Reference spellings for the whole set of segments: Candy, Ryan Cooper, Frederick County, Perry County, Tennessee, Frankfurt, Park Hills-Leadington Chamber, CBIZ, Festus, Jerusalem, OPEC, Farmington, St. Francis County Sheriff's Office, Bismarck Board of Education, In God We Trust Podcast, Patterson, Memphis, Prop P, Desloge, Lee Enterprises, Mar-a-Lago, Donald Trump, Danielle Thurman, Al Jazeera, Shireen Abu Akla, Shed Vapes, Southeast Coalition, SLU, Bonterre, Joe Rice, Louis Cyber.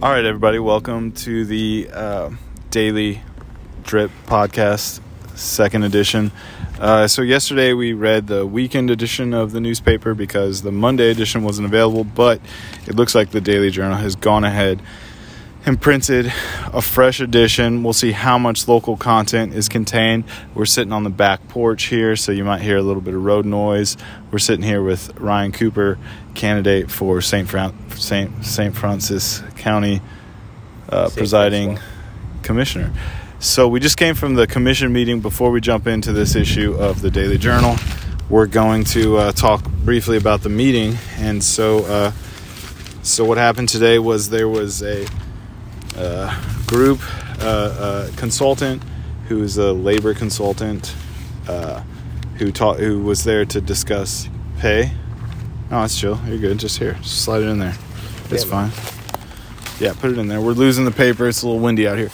All right, everybody, welcome to the Daily Drip Podcast, second edition. So yesterday we read the weekend edition of the newspaper because the Monday edition wasn't available, but it looks like the Daily Journal has gone ahead and printed a fresh edition. We'll see how much local content is contained. We're sitting on the back porch here, so you might hear a little bit of road noise. We're sitting here with Ryan Cooper, candidate for St. Francis County presiding commissioner. So we just came from the commission meeting. Before we jump into this issue of the Daily Journal, we're going to talk briefly about the meeting. And so what happened today was there was a group consultant who is a labor consultant who was there to discuss pay. No, it's chill. You're good. Just here. Just slide it in there. It's fine. Yeah, put it in there. We're losing the paper. It's a little windy out here.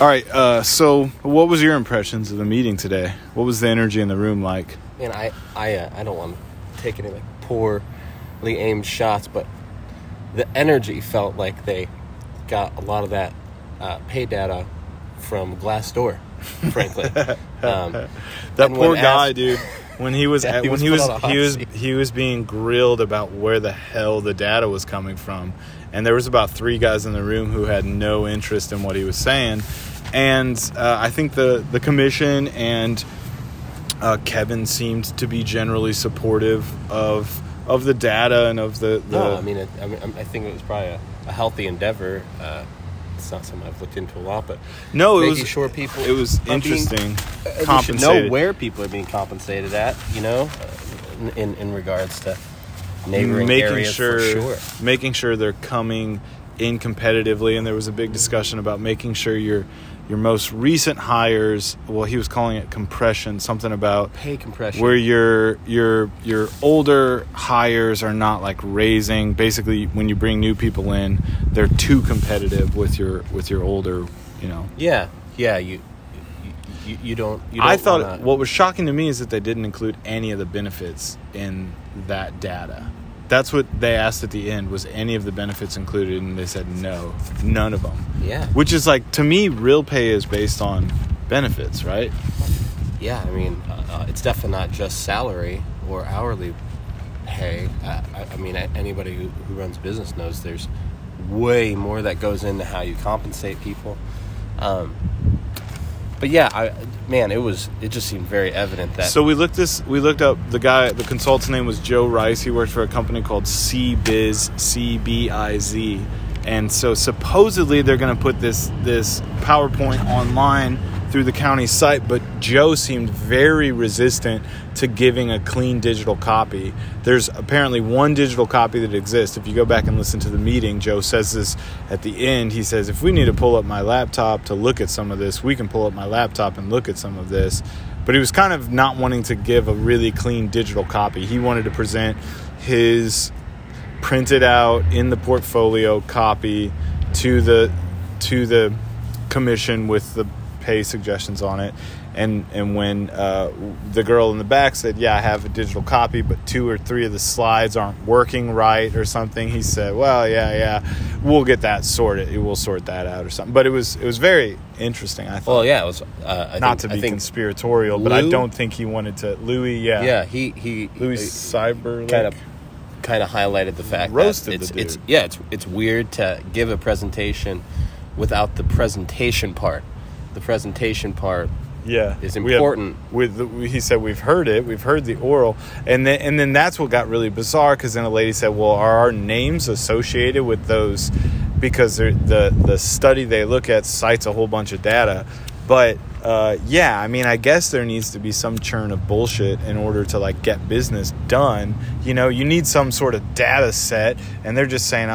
All right. So what was your impressions of the meeting today? What was the energy in the room like? Man, I don't want to take any like poorly aimed shots, but the energy felt like they got a lot of that pay data from Glassdoor, frankly. That poor guy, dude. When he was he was being grilled about where the hell the data was coming from, and there was about three guys in the room who had no interest in what he was saying. And I think the commission and Kevin seemed to be generally supportive of the data and of the I think it was probably a healthy endeavor. It's not something I've looked into a lot, but no, it was sure people. It was interesting. You should know where people are being compensated at. You know, in regards to neighboring areas, making sure they're coming in competitively. And there was a big discussion about making sure your most recent hires. Well, he was calling it compression, something about pay compression, where your older hires are not like raising. Basically, when you bring new people in, they're too competitive with your older, you know. Yeah. You don't. I thought what was shocking to me is that they didn't include any of the benefits in that data. That's what they asked at the end, was any of the benefits included, and they said no, none of them. Yeah. Which is like, to me, real pay is based on benefits, right? Yeah, I mean, it's definitely not just salary or hourly pay. I mean, anybody who runs business knows there's way more that goes into how you compensate people. But yeah, it just seemed very evident that. So we looked up the guy. The consultant's name was Joe Rice. He worked for a company called CBiz, CBIZ, and so supposedly they're going to put this PowerPoint online through the county site. But Joe seemed very resistant to giving a clean digital copy. There's apparently one digital copy that exists. If you go back and listen to the meeting, Joe says this at the end. He says, if we need to pull up my laptop to look at some of this, we can pull up my laptop and look at some of this. But he was kind of not wanting to give a really clean digital copy. He wanted to present his printed out in the portfolio copy to the commission with the pay suggestions on it. And when the girl in the back said, yeah, I have a digital copy, but two or three of the slides aren't working right or something, he said, well, yeah, we'll get that sorted. We'll sort that out or something. But it was very interesting, I thought. Well, yeah, it was. I think conspiratorial, but I don't think he wanted to. Louis, yeah. Yeah, he Louis Cyber kind of highlighted the fact roasted that it's weird to give a presentation without the presentation part. The presentation part. Yeah, is important. He said, we've heard it. We've heard the oral. And then that's what got really bizarre, because then a lady said, well, are our names associated with those? Because the study they look at cites a whole bunch of data. But, yeah, I mean, I guess there needs to be some churn of bullshit in order to, like, get business done. You know, you need some sort of data set, and they're just saying,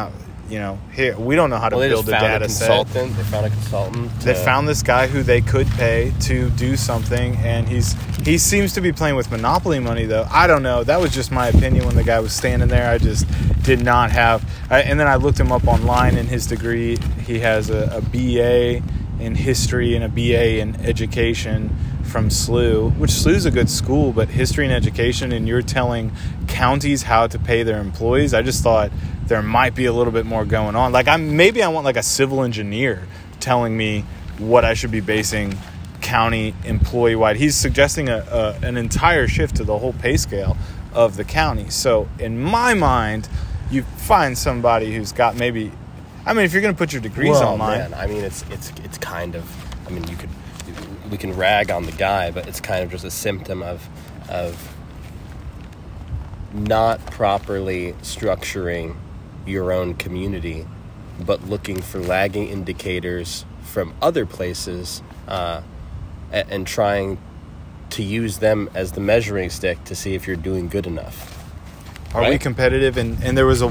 you know, here we don't know how to build a data set. They found a consultant. They found this guy who they could pay to do something, and he seems to be playing with Monopoly money, though. I don't know. That was just my opinion when the guy was standing there. I just did not have. And then I looked him up online. In his degree, he has a BA in history and a BA in education from SLU, which SLU's a good school, but history and education, and you're telling counties how to pay their employees. I just thought there might be a little bit more going on. Like, I want like a civil engineer telling me what I should be basing county employee-wide. He's suggesting an entire shift to the whole pay scale of the county. So in my mind, you find somebody who's got maybe, if you're going to put your degrees online. Man, it's kind of, we can rag on the guy, but it's kind of just a symptom of not properly structuring your own community, but looking for lagging indicators from other places and trying to use them as the measuring stick to see if you're doing good enough. Are we competitive? And there was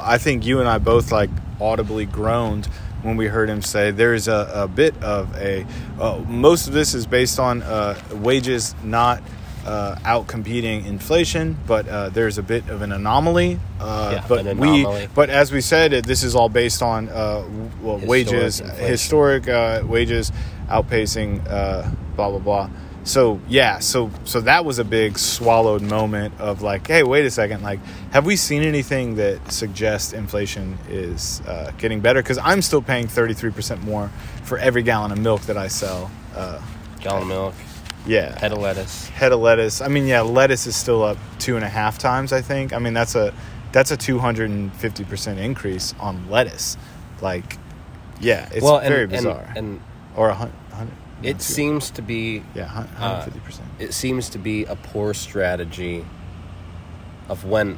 I think you and I both like audibly groaned when we heard him say there's a bit of most of this is based on wages not out-competing inflation, but there's a bit of an anomaly. But as we said, this is all based on historic wages outpacing blah, blah, blah. So, yeah, so that was a big swallowed moment of like, hey, wait a second. Like, have we seen anything that suggests inflation is getting better? Because I'm still paying 33% more for every gallon of milk that I sell. Gallon of milk. Yeah. Head of lettuce. Lettuce is still up 2.5 times, I think. That's a 250% increase on lettuce. Like, yeah, it's very bizarre. Or 100. It seems to be... Yeah, 150%. It seems to be a poor strategy of when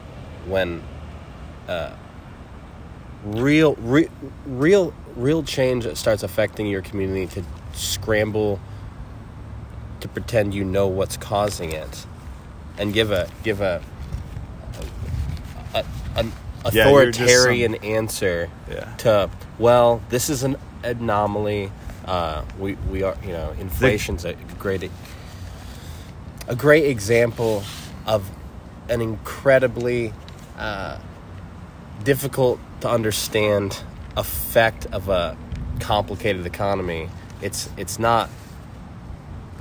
real change starts affecting your community to scramble... to pretend you know what's causing it, and give an authoritarian answer to, well, this is an anomaly. We are, inflation's a great example of an incredibly difficult to understand effect of a complicated economy. It's not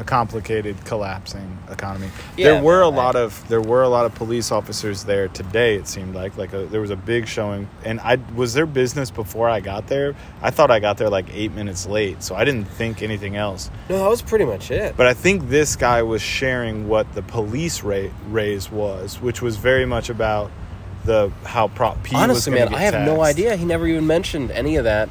a complicated, collapsing economy. Yeah, there were a lot of police officers there today, it seemed like there was a big showing, and I was their business before I got there. I thought I got there like 8 minutes late, so I didn't think anything else. No, that was pretty much it. But I think this guy was sharing what the police raise was, which was very much about how Prop P was going to get taxed. Honestly, man, I have no idea. He never even mentioned any of that.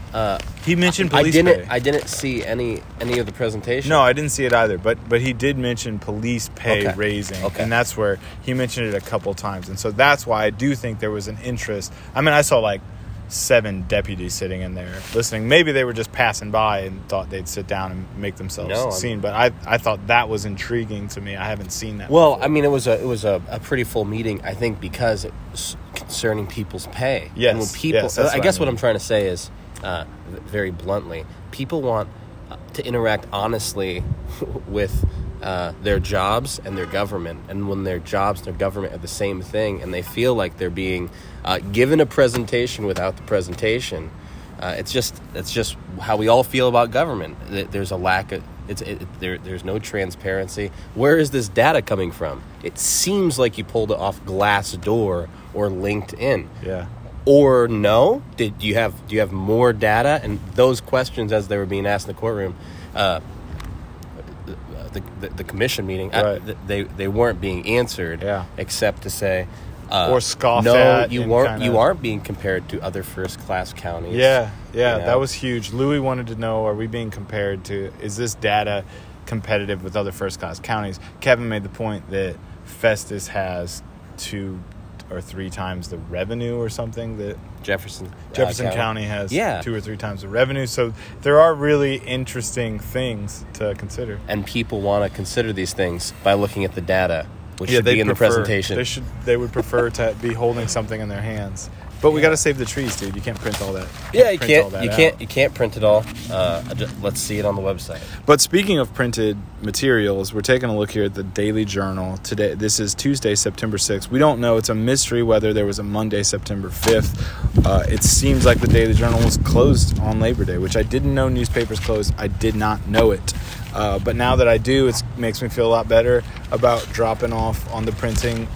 He mentioned police pay. I didn't see any of the presentation. No, I didn't see it either. But he did mention police pay raising, and that's where he mentioned it a couple times. And so that's why I do think there was an interest. I saw like 7 deputies sitting in there listening. Maybe they were just passing by and thought they'd sit down and make themselves seen. But I thought that was intriguing to me. I haven't seen that. Well, before. It was a pretty full meeting, I think, because it was concerning people's pay. Yes. And when people, what I'm trying to say is, very bluntly, people want to interact honestly with their jobs and their government. And when their jobs and their government are the same thing, and they feel like they're being given a presentation without the presentation, it's just how we all feel about government. There's a lack of there's no transparency. Where is this data coming from? It seems like you pulled it off Glassdoor or LinkedIn. Yeah. Or no? Do you have more data? And those questions, as they were being asked in the courtroom, the commission meeting, right. They weren't being answered, except to say, or scoffed at. No, you aren't being compared to other first class counties. That was huge. Louis wanted to know: are we being compared to? Is this data competitive with other first class counties? Kevin made the point that Festus has 2 or 3 times the revenue or something that Jefferson County has 2 or 3 times the revenue. So there are really interesting things to consider. And people want to consider these things by looking at the data, which should be in the presentation. They would prefer to be holding something in their hands. But we got to save the trees, dude. You can't print all that. You can't print it all. Let's see it on the website. But speaking of printed materials, we're taking a look here at the Daily Journal today. This is Tuesday, September 6th. We don't know. It's a mystery whether there was a Monday, September 5th. It seems like the Daily Journal was closed on Labor Day, which I didn't know newspapers closed. I did not know it. But now that I do, it makes me feel a lot better about dropping off on the printing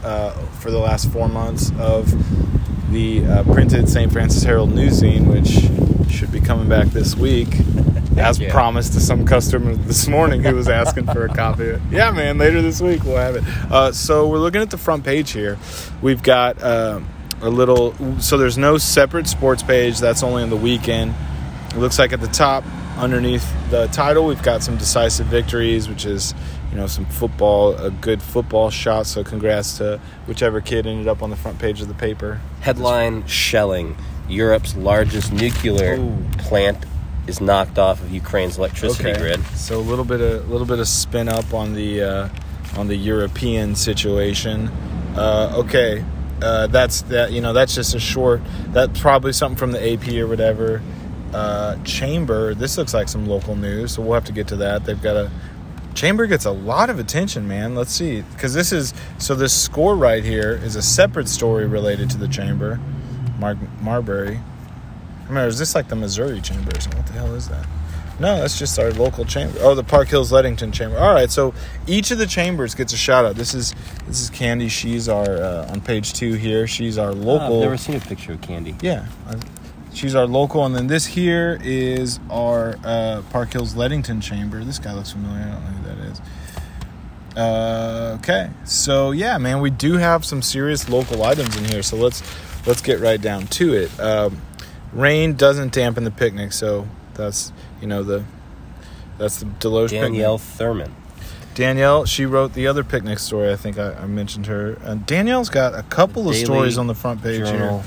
for the last 4 months of the printed St. Francis Herald Newszine, which should be coming back this week, as promised to some customer this morning who was asking for a copy of it. Yeah, man, later this week we'll have it. So we're looking at the front page here. We've got a little... So there's no separate sports page. That's only on the weekend. It looks like at the top, underneath the title, we've got some decisive victories, which is... You know, some football, a good football shot. So congrats to whichever kid ended up on the front page of the paper. Headline, shelling. Europe's largest nuclear plant is knocked off of Ukraine's electricity grid. So a little bit of spin up on the European situation. That's that. You know, that's just a short. That's probably something from the AP or whatever. Chamber. This looks like some local news, so we'll have to get to that. They've got a. Chamber gets a lot of attention, man. Let's see. Because this is... So this score right here is a separate story related to the Chamber. Marbury. I remember, is this like the Missouri Chamber or something? What the hell is that? No, that's just our local chamber. Oh, the Park Hills-Leadington Chamber. All right, so each of the chambers gets a shout-out. This is Candy. She's our... on page 2 here, she's our local... I've never seen a picture of Candy. Yeah. She's our local. And then this here is our Park Hills-Leadington Chamber. This guy looks familiar. I don't know who that is. Okay. So, yeah, man, we do have some serious local items in here. So let's get right down to it. Rain doesn't dampen the picnic. So that's, you know, that's the Desloge picnic. Danielle Thurman. Danielle, she wrote the other picnic story. I think I mentioned her. And Danielle's got a couple of stories on the front page here.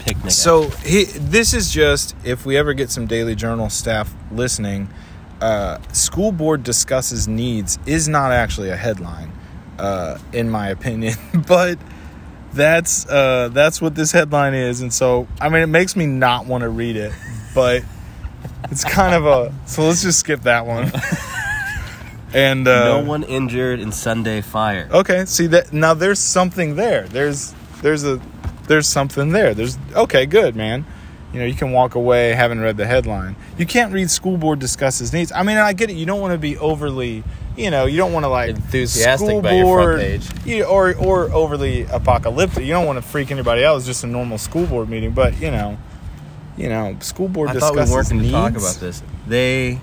Picnic. So this is just, if we ever get some Daily Journal staff listening, school board discusses needs is not actually a headline, in my opinion. But that's what this headline is. And so, I mean, it makes me not want to read it, but it's kind of a... So let's just skip that one. And no one injured in Sunday fire. Okay, see that now. There's something there. There's something there. Okay, good, man. You know, you can walk away having read the headline. You can't read school board discusses needs. I mean, I get it. You don't want to be overly, you know, you don't want to like enthusiastic school about board, your front page. You know, or overly apocalyptic. You don't want to freak anybody out. It's just a normal school board meeting, but you know, school board discusses needs. I thought we weren't going to talk about this. They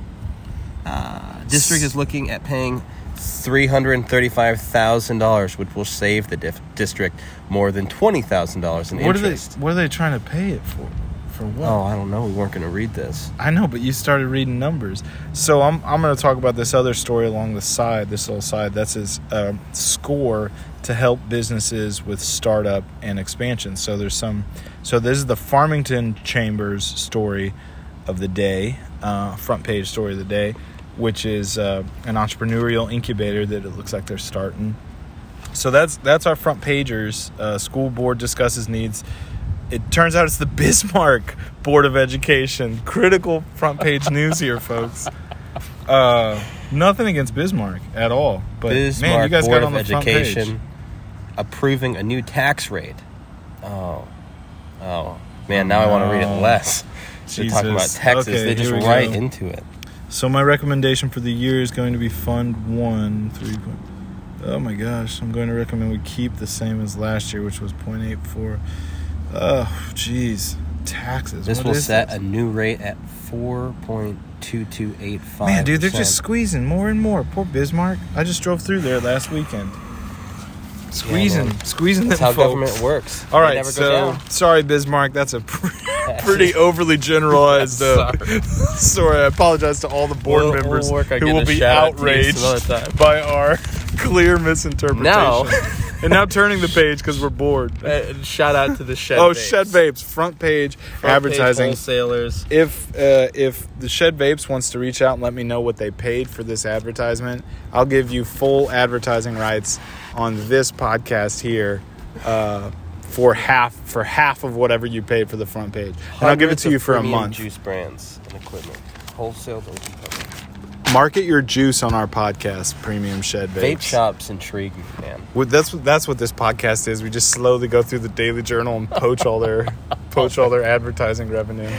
district is looking at paying $335,000, which will save the district more than $20,000 in interest. What are they trying to pay it for? For what? Oh, I don't know. We weren't going to read this. I know, but you started reading numbers. So I'm going to talk about this other story along the side, this little side. That's his score to help businesses with startup and expansion. So there's some. So this is the Farmington Chamber's story of the day, front page story of the day, which is an entrepreneurial incubator that it looks like they're starting. So that's our front pagers. School board discusses needs. It turns out it's the Bismarck Board of Education. Critical front page news here, folks. Nothing against Bismarck at all. But Bismarck, man, you guys Board got on the Education front page. Approving a new tax rate. Oh. Man, now I want to read it less. They're talking about taxes. Okay, they just right go into it. So my recommendation for the year is going to be Fund 1, 3. Oh my gosh! I'm going to recommend we keep the same as last year, which was 0.84. Oh, jeez, taxes. This will set a new rate at 4.2285%. Man, dude, they're just squeezing more and more. Poor Bismarck. I just drove through there last weekend. Squeezing. That's how government works. All right, so sorry, Bismarck. That's a pretty overly generalized sorry, I apologize to all the board members who will be outraged by our clear misinterpretation. And now turning the page because we're bored. Shout out to the Shed Vapes. Shed Vapes, front page advertising. Page wholesalers. If the Shed Vapes wants to reach out and let me know what they paid for this advertisement, I'll give you full advertising rights on this podcast here for half of whatever you paid for the front page. And I'll give it to you for a month. Juice brands and equipment. Wholesale equipment. Market your juice on our podcast, Premium Shed Vapes. Vape shops intrigue me, man. Well, that's what this podcast is. We just slowly go through the Daily Journal and poach all their advertising revenue.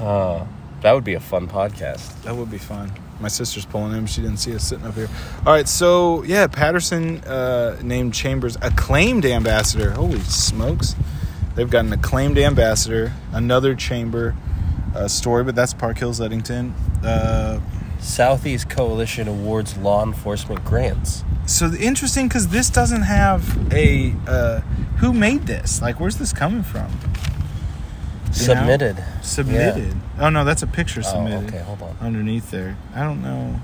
That would be a fun podcast. That would be fun. My sister's pulling in. She didn't see us sitting up here. All right, so, yeah, Patterson named Chambers acclaimed ambassador. Holy smokes. They've got an acclaimed ambassador, another chamber story, but that's Park Hills-Leadington. Southeast Coalition awards law enforcement grants. So interesting, because this doesn't have a who made this? Like, where's this coming from? Submitted. Submitted. Yeah. Oh, no, that's a picture submitted. Oh, okay, hold on. Underneath there. I don't know.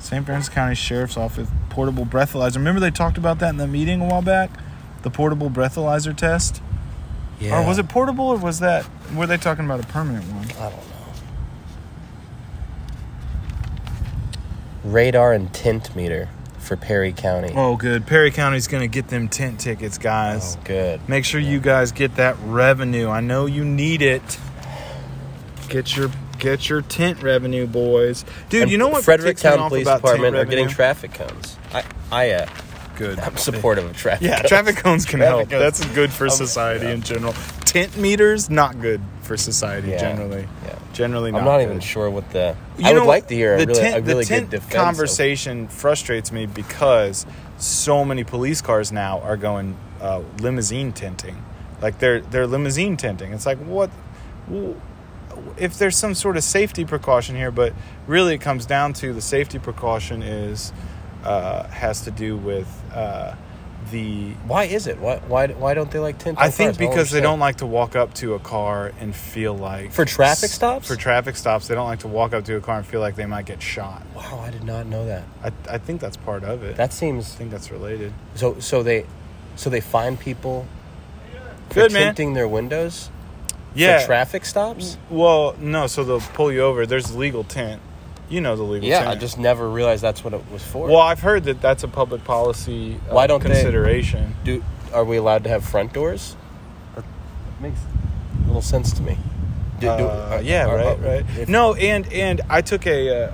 St. Francis County Sheriff's Office portable breathalyzer. Remember they talked about that in the meeting a while back? The portable breathalyzer test? Yeah. Or was it portable, or was that... Were they talking about a permanent one? I don't know. Radar and tint meter for Perry County. Oh, good. Perry County's going to get them tent tickets, guys. Oh, good. Make sure you guys get that revenue. I know you need it. Get your tent revenue, boys. Dude, and you know what? Frederick County Police Department are getting traffic cones. Good. I'm supportive of traffic cones. Yeah, traffic cones can help. That's good for society in general. Tent meters, not good for society generally. Yeah. Generally not. I'm not even sure what the... I would like to hear a really good defense. The tent conversation frustrates me because so many police cars now are going limousine tenting. Like, they're limousine tenting. It's like, what... If there's some sort of safety precaution here, but really it comes down to the safety precaution is... has to do with the... Why is it? Why don't they like tent? I think because they don't like to walk up to a car and feel like... For traffic stops? For traffic stops, they don't like to walk up to a car and feel like they might get shot. Wow, I did not know that. I think that's part of it. That seems... I think that's related. So they find people for tinting their windows? Yeah. For traffic stops? Well, no, so they'll pull you over. There's legal tent. You know the legal tent. Yeah, I just never realized that's what it was for. Well, I've heard that that's a public policy consideration. Are we allowed to have front doors? It makes a little sense to me. Right. No, and I took a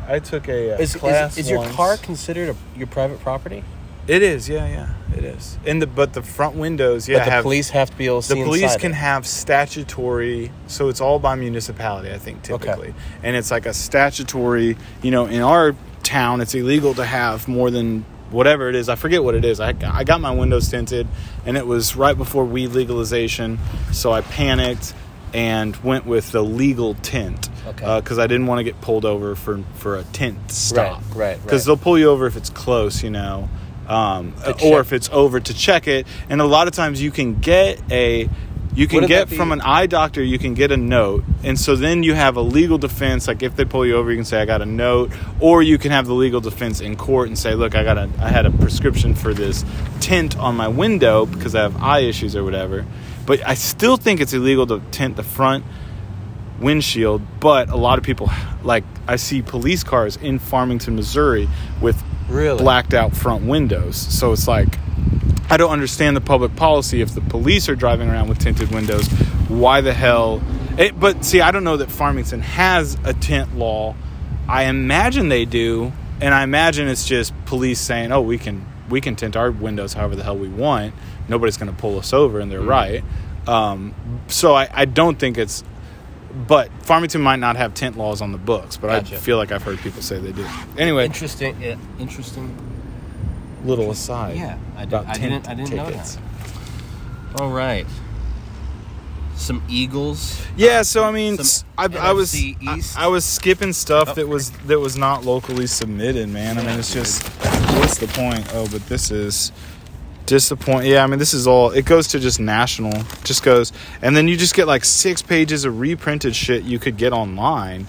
class. Is your car considered your private property? It is, yeah, it is. But the front windows, yeah. But the police have to be able to see inside. The police can have statutory, so it's all by municipality, I think, typically. Okay. And it's like a statutory, in our town, it's illegal to have more than whatever it is. I forget what it is. I got my windows tinted, and it was right before weed legalization, so I panicked and went with the legal tint. Okay. Because I didn't want to get pulled over for a tint stop. Right. Because they'll pull you over if it's close, or if it's over to check it. And a lot of times you can get from an eye doctor, you can get a note. And so then you have a legal defense. Like if they pull you over, you can say, I got a note, or you can have the legal defense in court and say, look, I had a prescription for this tint on my window because I have eye issues or whatever. But I still think it's illegal to tint the front windshield. But a lot of people, like I see police cars in Farmington, Missouri with blacked out front windows. So it's like, I don't understand the public policy. If the police are driving around with tinted windows, why the hell? But see, I don't know that Farmington has a tint law. I imagine they do. And I imagine it's just police saying, oh, we can tint our windows however the hell we want. Nobody's going to pull us over, and they're right. So I don't think it's... But Farmington might not have tent laws on the books, but gotcha. I feel like I've heard people say they do. Anyway. Interesting. Little aside. Yeah, I didn't know that. All right. Some Eagles. Yeah, so I mean, I was skipping stuff that was not locally submitted, man. I mean, it's just, what's the point? Oh, but this is... disappointing. Yeah, I mean, this is all... It goes to just national. Just goes... And then you just get, like, 6 pages of reprinted shit you could get online.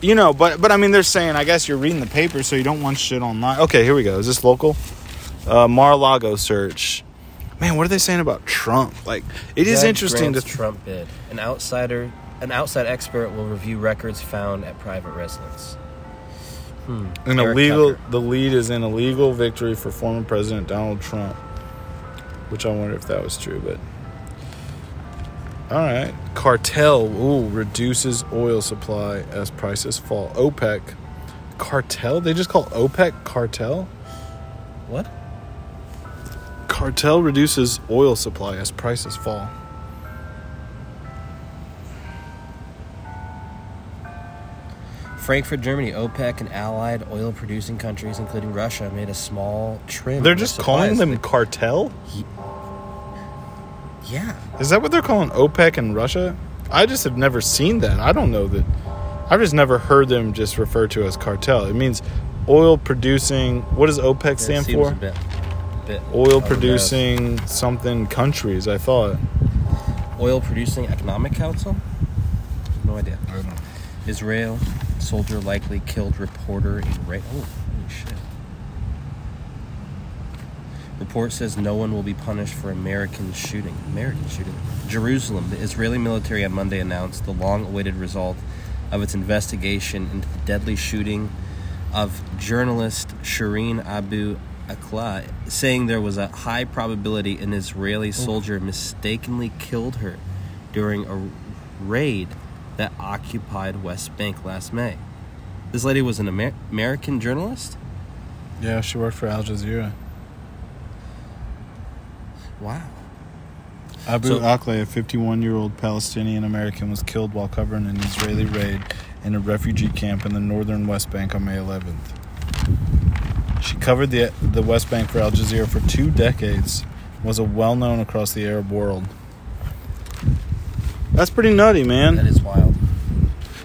But I mean, they're saying, I guess you're reading the paper, so you don't want shit online. Okay, here we go. Is this local? Mar-a-Lago search. Man, what are they saying about Trump? Like, it is interesting to... Trump bid. An outside expert will review records found at private residence. The lead is an illegal victory for former President Donald Trump. Which I wonder if that was true, but... All right. Cartel, reduces oil supply as prices fall. OPEC. Cartel? They just call OPEC cartel? What? Cartel reduces oil supply as prices fall. Frankfurt, Germany. OPEC and allied oil-producing countries, including Russia, made a small trim. They're just calling them cartel? Yeah. Is that what they're calling OPEC in Russia? I just have never seen that. I don't know that. I've just never heard them just referred to as cartel. It means oil producing. What does OPEC stand for? A bit oil producing something countries, I thought. Oil producing economic council? No idea. I don't know. Israel soldier likely killed reporter in raid. Oh, holy shit. Report says no one will be punished for American shooting. American shooting. Jerusalem. The Israeli military on Monday announced the long-awaited result of its investigation into the deadly shooting of journalist Shireen Abu Akla, saying there was a high probability an Israeli soldier mistakenly killed her during a raid that occupied West Bank last May. This lady was an American journalist? Yeah, she worked for Al Jazeera. Wow. Abu Akla, a 51-year-old Palestinian-American, was killed while covering an Israeli raid in a refugee camp in the northern West Bank on May 11th. She covered the West Bank for Al Jazeera for 2 decades, was a well-known across the Arab world. That's pretty nutty, man. That is wild.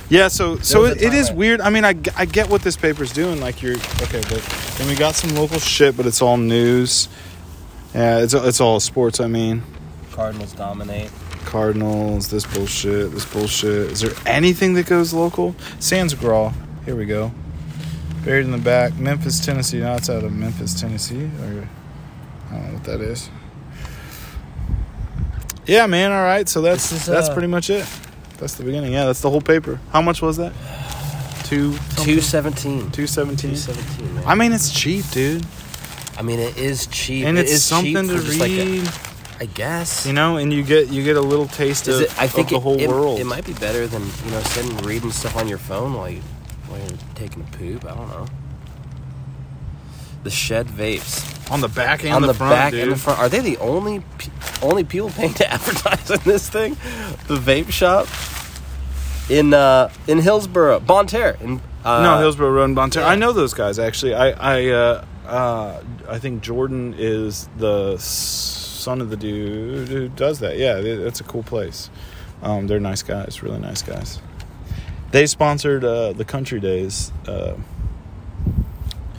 Yeah, so it is weird. I mean, I get what this paper's doing. Like, okay, but then we got some local shit, but it's all news. Yeah, it's all sports, I mean. Cardinals dominate. Cardinals, this bullshit. Is there anything that goes local? Sans Gras. Here we go. Buried in the back. Memphis, Tennessee. Now it's out of Memphis, Tennessee. Or, I don't know what that is. Yeah, man, all right. So that's pretty much it. That's the beginning. Yeah, that's the whole paper. How much was that? $2.17. $2.17. I mean, it's cheap, dude. I mean, it is cheap. And it is something to read. I guess. You know, and you get a little taste of the whole world. It might be better than, you know, sitting and reading stuff on your phone while you're taking a poop. I don't know. The Shed Vapes. On the back and the front, back, dude. And the front. Are they the only people paying to advertise on this thing? The vape shop in Hillsborough. Bonterre. Hillsborough Road and Bonterre. Yeah. I know those guys, actually. I think Jordan is the son of the dude who does that. Yeah, that's a cool place. They're nice guys, really nice guys. They sponsored the Country Days.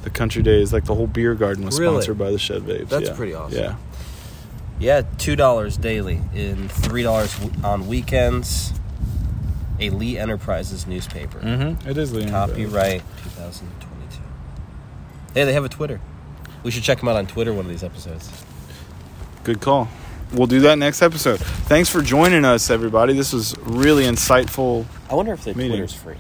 The Country Days, like the whole beer garden was sponsored by the Shed Vapes. That's pretty awesome. Yeah, $2 daily and $3 on weekends. A Lee Enterprises newspaper. Mm-hmm. It is Lee Enterprises. Copyright 2022. Hey, they have a Twitter. We should check them out on Twitter one of these episodes. Good call. We'll do that next episode. Thanks for joining us, everybody. This was really insightful. I wonder if their Twitter's free.